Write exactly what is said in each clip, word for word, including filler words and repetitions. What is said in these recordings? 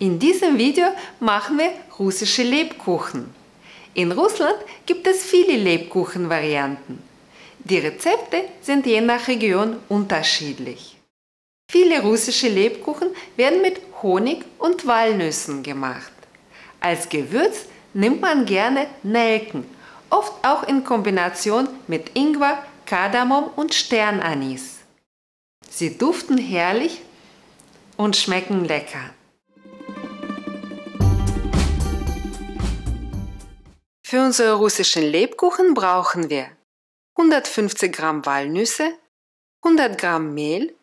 In diesem Video machen wir russische Lebkuchen. In Russland gibt es viele Lebkuchenvarianten. Die Rezepte sind je nach Region unterschiedlich. Viele russische Lebkuchen werden mit Honig und Walnüssen gemacht. Als Gewürz nimmt man gerne Nelken, oft auch in Kombination mit Ingwer, Kardamom und Sternanis. Sie duften herrlich und schmecken lecker. Für unsere russischen Lebkuchen brauchen wir hundertfünfzig Gramm Walnüsse, hundert Gramm Mehl,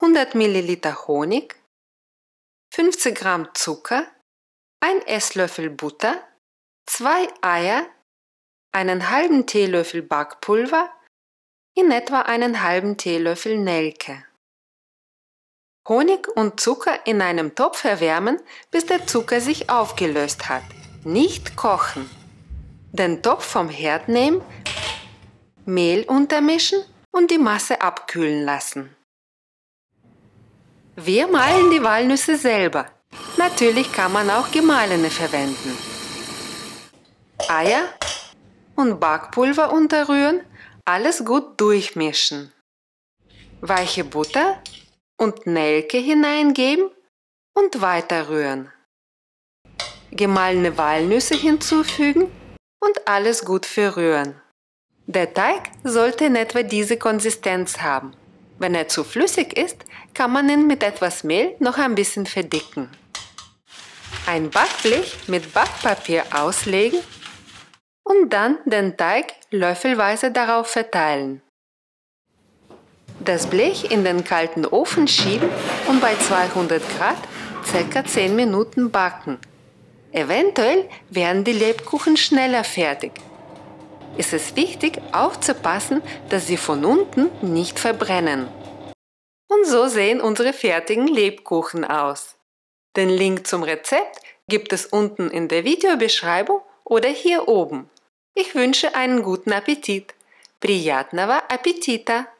hundert Milliliter Honig, fünfzig Gramm Zucker, ein Esslöffel Butter, zwei Eier, einen halben Teelöffel Backpulver, in etwa einen halben Teelöffel Nelke. Honig und Zucker in einem Topf erwärmen, bis der Zucker sich aufgelöst hat. Nicht kochen. Den Topf vom Herd nehmen, Mehl untermischen und die Masse abkühlen lassen. Wir mahlen die Walnüsse selber. Natürlich kann man auch gemahlene verwenden. Eier und Backpulver unterrühren, alles gut durchmischen. Weiche Butter und Nelke hineingeben und weiter rühren. Gemahlene Walnüsse hinzufügen und alles gut verrühren. Der Teig sollte in etwa diese Konsistenz haben. Wenn er zu flüssig ist, kann man ihn mit etwas Mehl noch ein bisschen verdicken. Ein Backblech mit Backpapier auslegen und dann den Teig löffelweise darauf verteilen. Das Blech in den kalten Ofen schieben und bei zweihundert Grad circa zehn Minuten backen. Eventuell werden die Lebkuchen schneller fertig. Es ist wichtig, aufzupassen, dass sie von unten nicht verbrennen. Und so sehen unsere fertigen Lebkuchen aus. Den Link zum Rezept gibt es unten in der Videobeschreibung oder hier oben. Ich wünsche einen guten Appetit. Приятного аппетита!